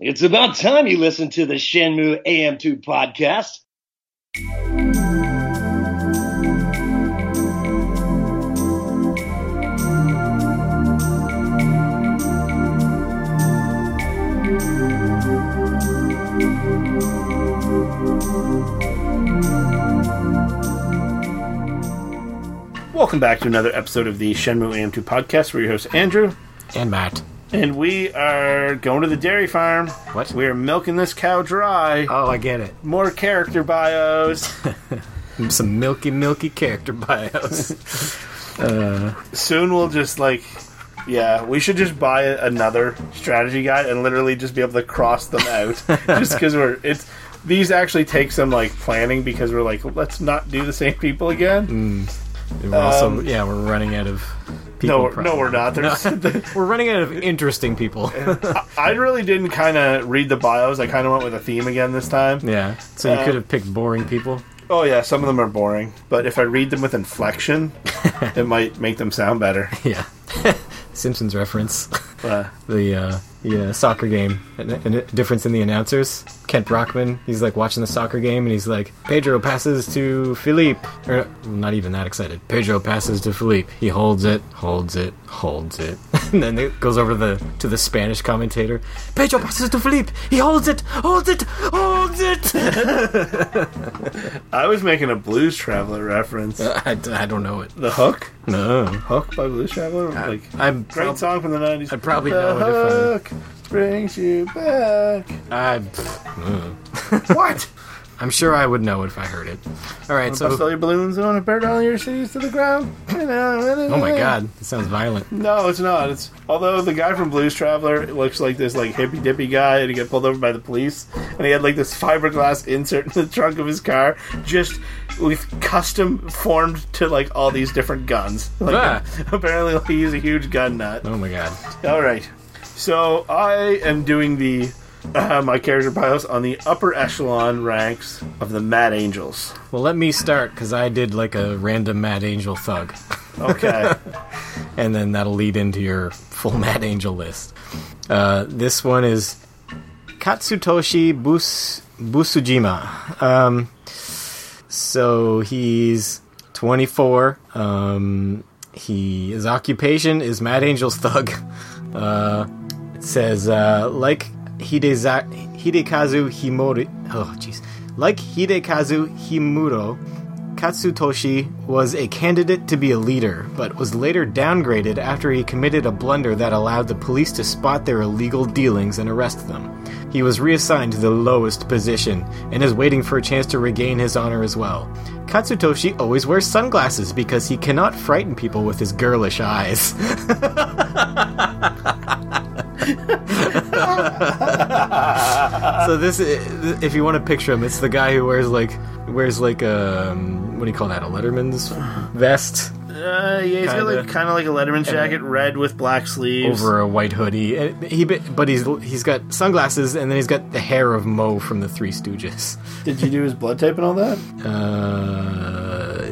It's about time you listen to the Shenmue AM2 podcast. Welcome back to another episode of the Shenmue AM2 podcast. We're your hosts, Andrew. And Matt. And we are going to the dairy farm. What? We are milking this cow dry. Oh, I get it. More character bios. Some milky, milky character bios. Soon we'll just, we should just buy another strategy guide and literally just be able to cross them out. Just because these actually take some, planning because we're let's not do the same people again. Mm. We're also, we're running out of people. No, we're not. We're running out of interesting people. I really didn't kind of read the bios. I kind of went with a theme again this time. Yeah, so you could have picked boring people. Oh, yeah, some of them are boring. But if I read them with inflection, it might make them sound better. Yeah. Simpsons reference. The soccer game. A difference in the announcers. Kent Brockman, he's watching the soccer game and he's like, Pedro passes to Philippe. Or, not even that excited. Pedro passes to Philippe. He holds it. And then it goes over to the Spanish commentator. Pedro passes to Philippe. He holds it. I was making a Blues Traveler reference. I don't know it. The Hook? No. Hook by Blues Traveler? Great song from the 90s. I probably know it if I... The Hook brings you back. What? I'm sure I would know if I heard it. All right, so... Bust all your balloons, I want to burn all your cities to the ground. Oh, my God. It sounds violent. No, it's not. Although the guy from Blues Traveler looks like this, hippy-dippy guy, and he got pulled over by the police, and he had, this fiberglass insert in the trunk of his car, just with custom formed to, all these different guns. Apparently, he's a huge gun nut. Oh, my God. All right. So, I am doing the... my character bios on the upper echelon ranks of the Mad Angels. Well, let me start, because I did a random Mad Angel thug. Okay. And then that'll lead into your full Mad Angel list. This one is Katsutoshi Busujima. So he's 24. His occupation is Mad Angel's thug. It says, Hidekazu Himuro. Oh, jeez. Like Hidekazu Himuro, Katsutoshi was a candidate to be a leader, but was later downgraded after he committed a blunder that allowed the police to spot their illegal dealings and arrest them. He was reassigned to the lowest position, and is waiting for a chance to regain his honor as well. Katsutoshi always wears sunglasses because he cannot frighten people with his girlish eyes. So this, if you want to picture him, it's the guy who wears what do you call that, a Letterman's vest? Yeah, he's got kind of like a Letterman jacket, red with black sleeves, over a white hoodie. But he's got sunglasses, and then he's got the hair of Moe from the Three Stooges. Did you do his blood type and all that?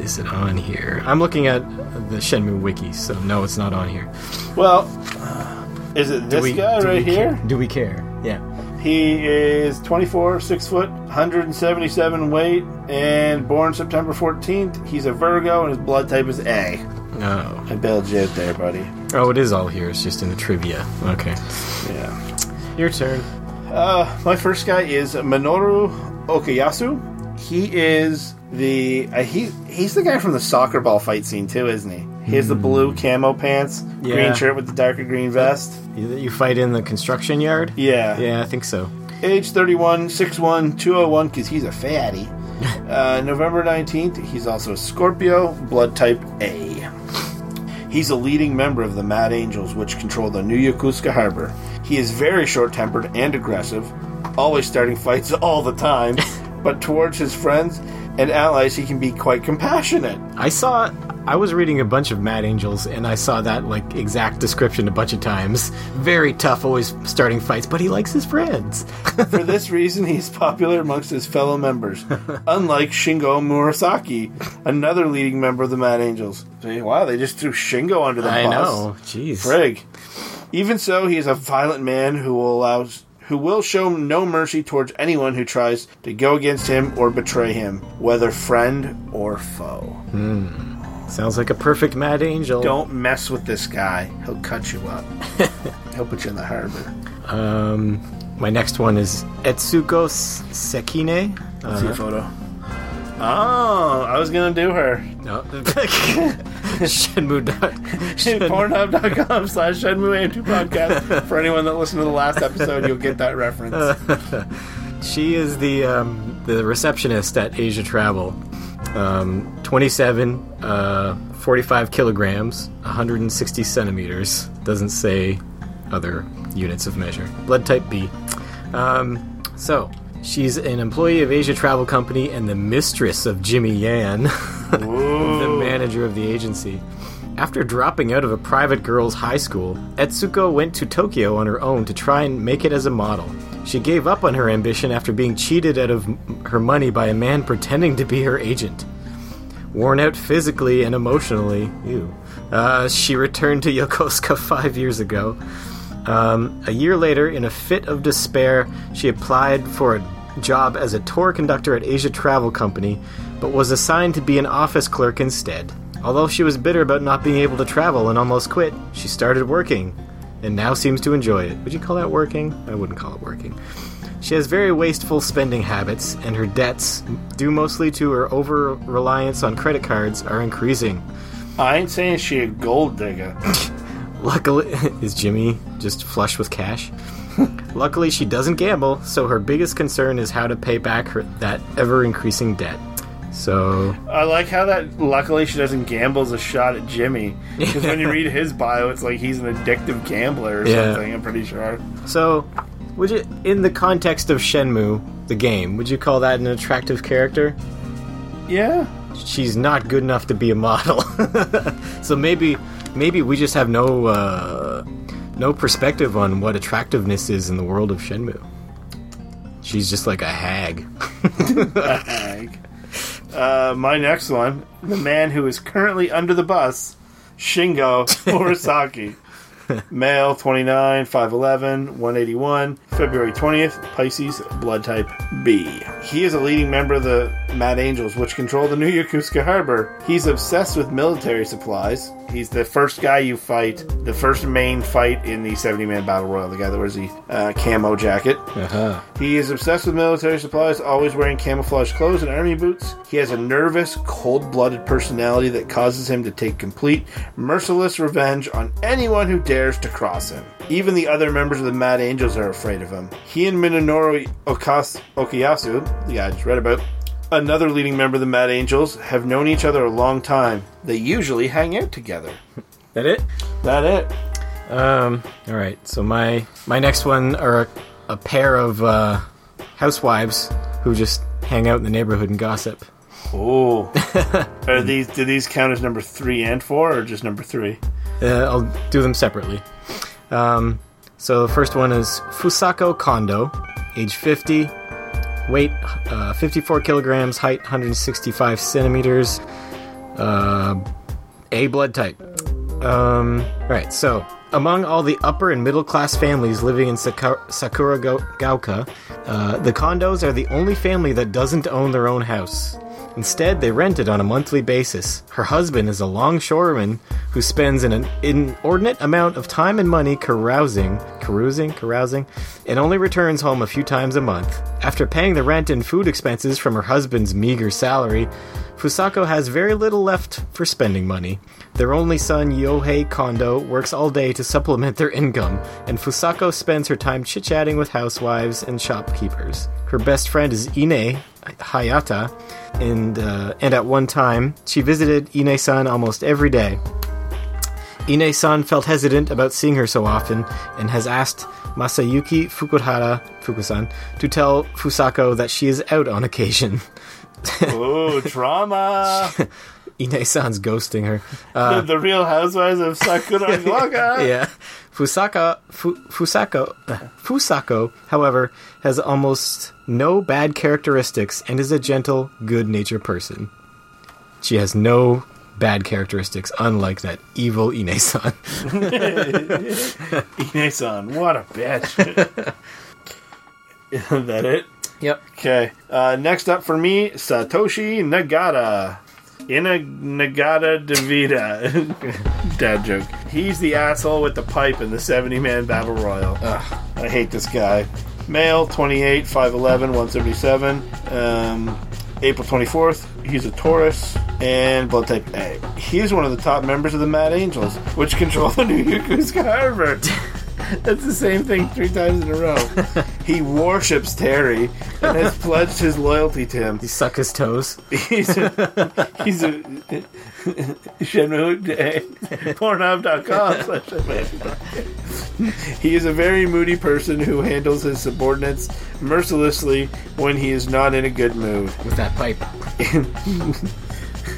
Is it on here? I'm looking at the Shenmue wiki, so no, it's not on here. Well. Is it this guy right here? Do we care? Yeah. He is 24, 6 foot, 177 weight, and born September 14th. He's a Virgo, and his blood type is A. No. I bailed you out there, buddy. Oh, it is all here. It's just in the trivia. Okay. Yeah. Your turn. My first guy is Minoru Okayasu. He is the... he's the guy from the soccer ball fight scene, too, isn't he? He has the blue camo pants, green shirt with the darker green vest. You fight in the construction yard? Yeah. Yeah, I think so. Age 31, 6'1", 201, because he's a fatty. November 19th, he's also a Scorpio, blood type A. He's a leading member of the Mad Angels, which control the New Yokosuka Harbor. He is very short-tempered and aggressive, always starting fights all the time, but towards his friends and allies, he can be quite compassionate. I was reading a bunch of Mad Angels, and I saw that, exact description a bunch of times. Very tough, always starting fights, but he likes his friends. For this reason, he's popular amongst his fellow members, unlike Shingo Murasaki, another leading member of the Mad Angels. See, wow, they just threw Shingo under the bus. I know, jeez. Frig. Even so, he is a violent man who will allow... who will show no mercy towards anyone who tries to go against him or betray him, whether friend or foe. Sounds like a perfect Mad Angel. Don't mess with this guy. He'll cut you up. He'll put you in the harbor. My next one is Etsuko Sekine. Let's see a photo. Oh, I was going to do her. No. Pornhub.com/Shenmue AM2 podcast. For anyone that listened to the last episode, you'll get that reference. She is the receptionist at Asia Travel. 27, 45 kilograms, 160 centimeters. Doesn't say other units of measure. Blood type B. She's an employee of Asia Travel Company and the mistress of Jimmy Yan, the manager of the agency. After dropping out of a private girls' high school, Etsuko went to Tokyo on her own to try and make it as a model. She gave up on her ambition after being cheated out of her money by a man pretending to be her agent. Worn out physically and emotionally, she returned to Yokosuka 5 years ago. A year later, in a fit of despair, she applied for a job as a tour conductor at Asia Travel Company, but was assigned to be an office clerk instead. Although she was bitter about not being able to travel and almost quit, she started working, and now seems to enjoy it. Would you call that working? I wouldn't call it working. She has very wasteful spending habits, and her debts, due mostly to her over-reliance on credit cards, are increasing. I ain't saying she a gold digger. Luckily, is Jimmy just flush with cash? Luckily, she doesn't gamble, so her biggest concern is how to pay back that ever-increasing debt. So I like how that "luckily she doesn't gamble" is a shot at Jimmy. Because when you read his bio, it's like he's an addictive gambler or something, I'm pretty sure. So, would you, in the context of Shenmue, the game, would you call that an attractive character? Yeah. She's not good enough to be a model. So maybe we just have no perspective on what attractiveness is in the world of Shenmue. She's just like a hag. A hag. My next one, the man who is currently under the bus, Shingo Murasaki. Male, 29, 5'11", 181, February 20th, Pisces, blood type B. He is a leading member of the Mad Angels, which control the New Yokosuka Harbor. He's obsessed with military supplies. He's the first guy you fight, the first main fight in the 70-man battle royal, the guy that wears the camo jacket. Uh-huh. He is obsessed with military supplies, always wearing camouflage clothes and army boots. He has a nervous, cold-blooded personality that causes him to take complete, merciless revenge on anyone who dares to cross him. Even the other members of the Mad Angels are afraid of him. He and Minoru Okayasu, the guy I just read about, another leading member of the Mad Angels, have known each other a long time. They usually hang out together. That it? Alright, so my next one are a pair of housewives who just hang out in the neighborhood and gossip. Oh. Do these count as number 3 and 4, or just number 3? I'll do them separately. So the first one is Fusako Kondo, age 50, weight 54 kilograms, height 165 centimeters, A blood type. Alright, so among all the upper and middle class families living in Sakuragaoka, the Kondos are the only family that doesn't own their own house. Instead, they rent it on a monthly basis. Her husband is a longshoreman who spends an inordinate amount of time and money carousing, and only returns home a few times a month. After paying the rent and food expenses from her husband's meager salary, Fusako has very little left for spending money. Their only son, Yohei Kondo, works all day to supplement their income, and Fusako spends her time chit-chatting with housewives and shopkeepers. Her best friend is Ine Hayata, and at one time, she visited Ine-san almost every day. Ine-san felt hesitant about seeing her so often, and has asked Masayuki Fukuhara to tell Fusako that she is out on occasion. Oh, drama! Ine-san's ghosting her. The Real Housewives of Sakuragaoka! Yeah. Fusako, however, has almost no bad characteristics and is a gentle, good-natured person. She has no bad characteristics, unlike that evil Ine-san. Ine-san, what a bitch. Is that it? Yep. Okay. Next up for me, Satoshi Nagata. Nagata Devita. Dad joke. He's the asshole with the pipe in the 70-man battle royal. Ugh, I hate this guy. Male, 28, 5'11", 177. April 24th. He's a Taurus and blood type A. He's one of the top members of the Mad Angels, which control the New Yokosuka Harbor. That's the same thing 3 times in a row. He worships Terry and has pledged his loyalty to him. He suck his toes. He's a Pornhub.com. He is a very moody person who handles his subordinates mercilessly when he is not in a good mood. With that pipe.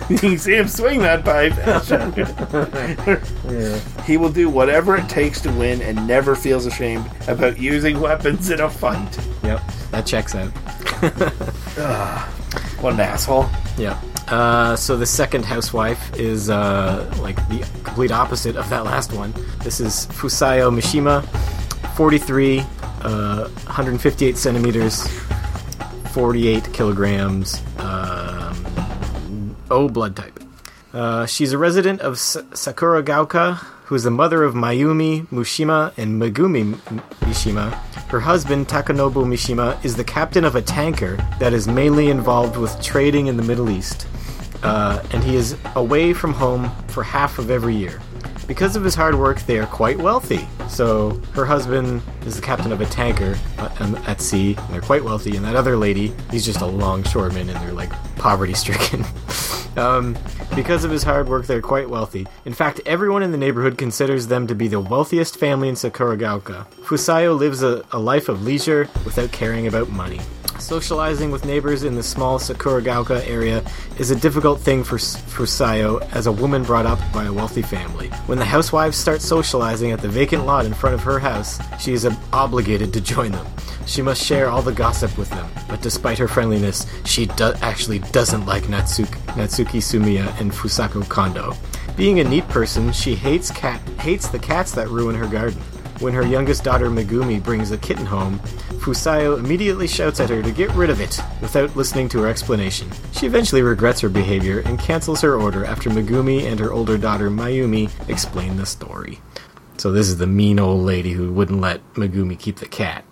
You can see him swing that pipe. Yeah. He will do whatever it takes to win and never feels ashamed about using weapons in a fight. Yep, that checks out. What an asshole. Yeah. So the second housewife is like the complete opposite of that last one. This is Fusayo Mishima, 43, 158 centimeters, 48 kilograms, O blood type. She's a resident of Sakuragaoka, who is the mother of Mayumi Mishima and Megumi Mishima. Her husband, Takanobu Mishima, is the captain of a tanker that is mainly involved with trading in the Middle East, and he is away from home for half of every year. Because of his hard work, they are quite wealthy. So her husband is the captain of a tanker at sea, and they're quite wealthy. And that other lady, he's just a longshoreman, and they're like poverty-stricken. Because of his hard work, they're quite wealthy. In fact, everyone in the neighborhood considers them to be the wealthiest family in Sakuragaoka. Fusayo lives a life of leisure without caring about money. Socializing with neighbors in the small Sakuragaoka area is a difficult thing for Fusayo as a woman brought up by a wealthy family. When the housewives start socializing at the vacant lot in front of her house, she is obligated to join them. She must share all the gossip with them, but despite her friendliness, she actually doesn't like Natsuki Sumiya and Fusako Kondo. Being a neat person, she hates the cats that ruin her garden. When her youngest daughter Megumi brings a kitten home, Fusayo immediately shouts at her to get rid of it, without listening to her explanation. She eventually regrets her behavior and cancels her order after Megumi and her older daughter Mayumi explain the story. So this is the mean old lady who wouldn't let Megumi keep the cat.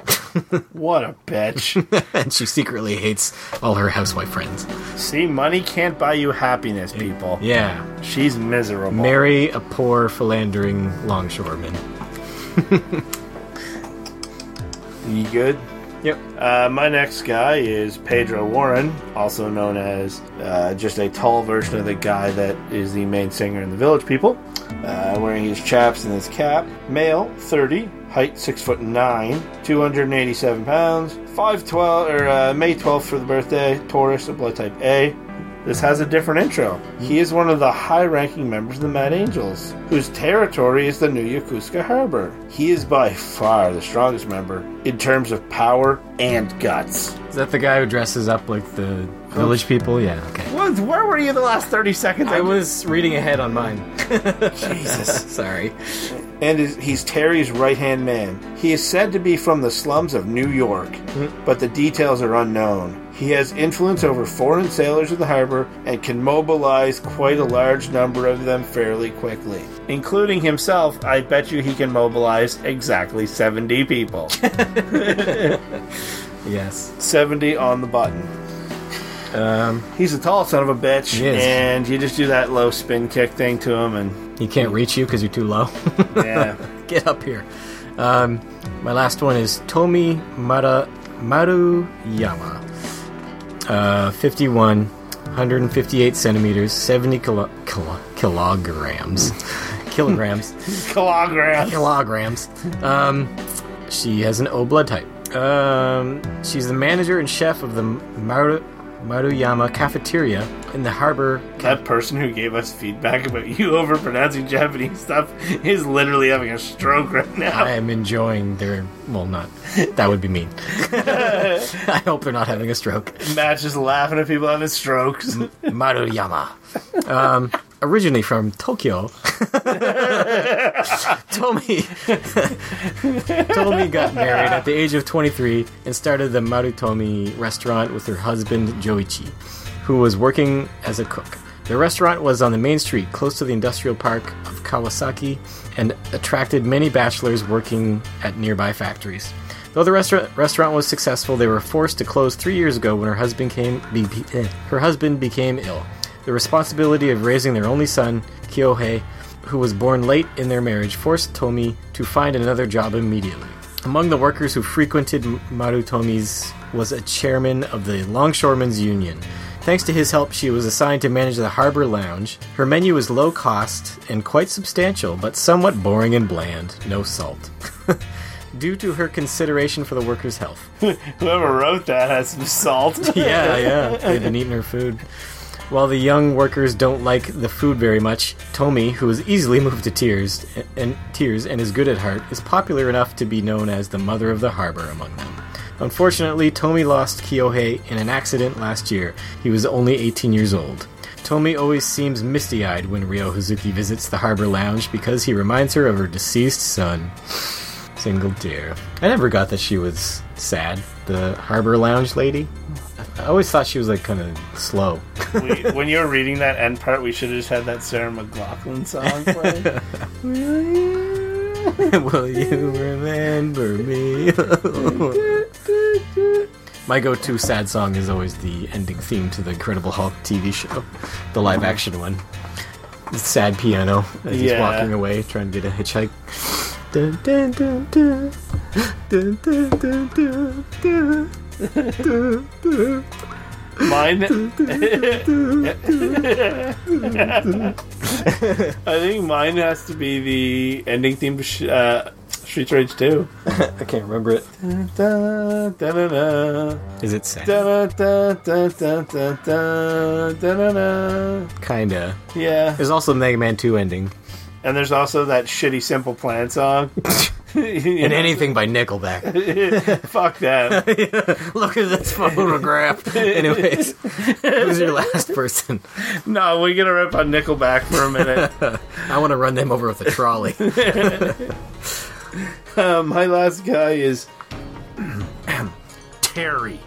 What a bitch. And she secretly hates all her housewife friends. See, money can't buy you happiness, people. Yeah. She's miserable. Marry a poor, philandering longshoreman. You good? Yep. My next guy is Pedro Warren, also known as just a tall version of the guy that is the main singer in The Village People, wearing his chaps and his cap. Male, 30, height 6'9", 287 pounds, 5'12", or May 12th for the birthday, Taurus, a blood type A. This has a different intro. He is one of the high-ranking members of the Mad Angels, whose territory is the New Yokosuka Harbor. He is by far the strongest member in terms of power and guts. Is that the guy who dresses up like the village people? Yeah, okay. Where were you the last 30 seconds? I was reading ahead on mine. Jesus. Sorry. And he's Terry's right-hand man. He is said to be from the slums of New York, but the details are unknown. He has influence over foreign sailors in the harbor and can mobilize quite a large number of them fairly quickly. Including himself, I bet you he can mobilize exactly 70 people. Yes. 70 on the button. He's a tall son of a bitch, and you just do that low spin kick thing to him, and he can't reach you because you're too low. Yeah. Get up here. My last one is Tomi Maruyama. 51, 158 centimeters, 70 kilograms. Kilograms. She has an O blood type. She's the manager and chef of the Maruyama cafeteria in the harbor. That person who gave us feedback about you overpronouncing Japanese stuff is literally having a stroke right now. I am enjoying their... Well, not... That would be mean. I hope they're not having a stroke. Matt's just laughing at people having strokes. Maruyama. Originally from Tokyo, Tomi got married at the age of 23 and started the Marutomi restaurant with her husband Joichi, who was working as a cook. The restaurant was on the main street, close to the industrial park of Kawasaki, and attracted many bachelors working at nearby factories. Though the restaurant was successful, they were forced to close 3 years ago when her husband became ill. The responsibility of raising their only son, Kyohei, who was born late in their marriage, forced Tomi to find another job immediately. Among the workers who frequented Marutomi's was a chairman of the Longshoremen's Union. Thanks to his help, she was assigned to manage the harbor lounge. Her menu was low cost and quite substantial, but somewhat boring and bland. No salt. Due to her consideration for the workers' health. Whoever wrote that has some salt. Yeah. They've been eating her food. While the young workers don't like the food very much, Tomi, who is easily moved to tears and is good at heart, is popular enough to be known as the mother of the harbor among them. Unfortunately, Tomi lost Kyohei in an accident last year. He was only 18 years old. Tomi always seems misty-eyed when Ryo Hazuki visits the harbor lounge because he reminds her of her deceased son. Single tear. I never got that she was sad, the harbor lounge lady. I always thought she was like kind of slow. When you were reading that end part, we should have just had that Sarah McLachlan song play. Will you remember me? My go-to sad song is always the ending theme to the Incredible Hulk TV show, the live-action one. The sad piano as he's walking away trying to get a hitchhike. Dun, dun, dun, dun. Dun, dun, dun, dun, dun. Mine. I think mine has to be the ending theme to Streets of Rage 2. I can't remember it. Is it sad? Kinda. Yeah. There's also Mega Man 2 ending. And there's also that shitty Simple Plan song. And anything by Nickelback. Fuck that. Look at this photograph. Anyways, who's your last person? No, we're going to rip on Nickelback for a minute. I want to run them over with a trolley. My last guy is Terry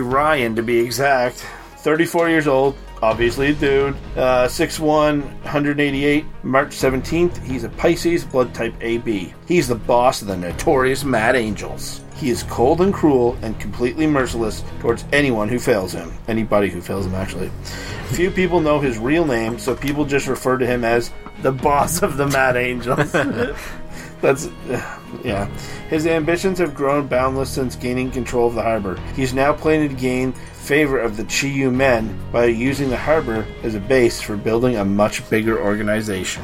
Ryan, to be exact. 34 years old. Obviously, dude. 6'1", 188, March 17th. He's a Pisces, blood type AB. He's the boss of the notorious Mad Angels. He is cold and cruel and completely merciless towards anyone who fails him. Anybody who fails him, actually. Few people know his real name, so people just refer to him as the boss of the Mad Angels. That's... yeah. His ambitions have grown boundless since gaining control of the harbor. He's now planning to gain favor of the Chiyu men by using the harbor as a base for building a much bigger organization.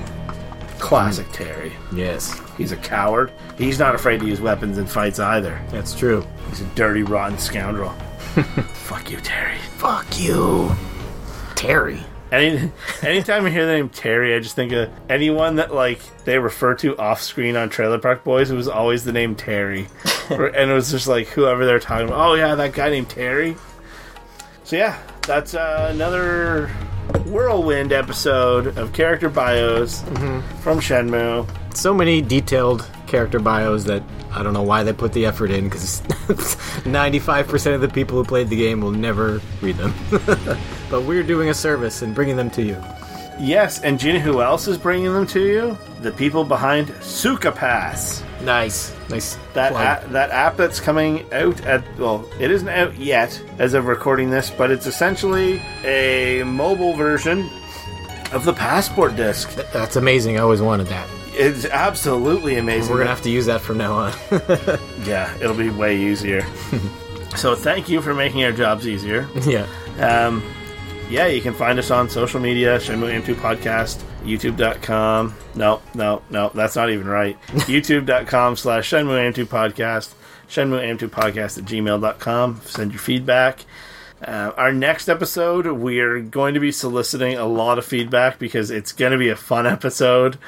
Classic Terry. Yes. He's a coward. He's not afraid to use weapons in fights either. That's true. He's a dirty, rotten scoundrel. Fuck you, Terry. Fuck you, Terry. Anytime I hear the name Terry, I just think of anyone that, like, they refer to off-screen on Trailer Park Boys. It was always the name Terry. And it was just, like, whoever they're talking about. Oh, yeah, that guy named Terry. So, yeah, that's another whirlwind episode of character bios from Shenmue. So many detailed character bios that I don't know why they put the effort in, because 95% of the people who played the game will never read them. But we're doing a service and bringing them to you. Yes, and do you know who else is bringing them to you? The people behind Suka Pass. Nice. That app that's coming out it isn't out yet as of recording this, but it's essentially a mobile version of the Passport disc. That's amazing. I always wanted that. It's absolutely amazing. We're going to have to use that from now on. Yeah, it'll be way easier. So thank you for making our jobs easier. Yeah. Yeah, you can find us on social media, Shenmue AM2 Podcast, YouTube.com. No, that's not even right. YouTube.com/ShenmueAM2Podcast, ShenmueAM2Podcast@gmail.com. Send your feedback. Our next episode, we're going to be soliciting a lot of feedback because it's going to be a fun episode.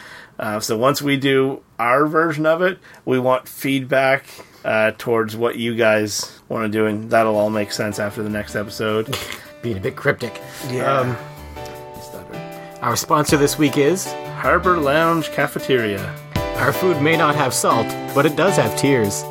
So once we do our version of it, we want feedback towards what you guys want to do, and that'll all make sense after the next episode. being a bit cryptic. Yeah. Our sponsor this week is Harbor Lounge Cafeteria. Our food may not have salt, but it does have tears.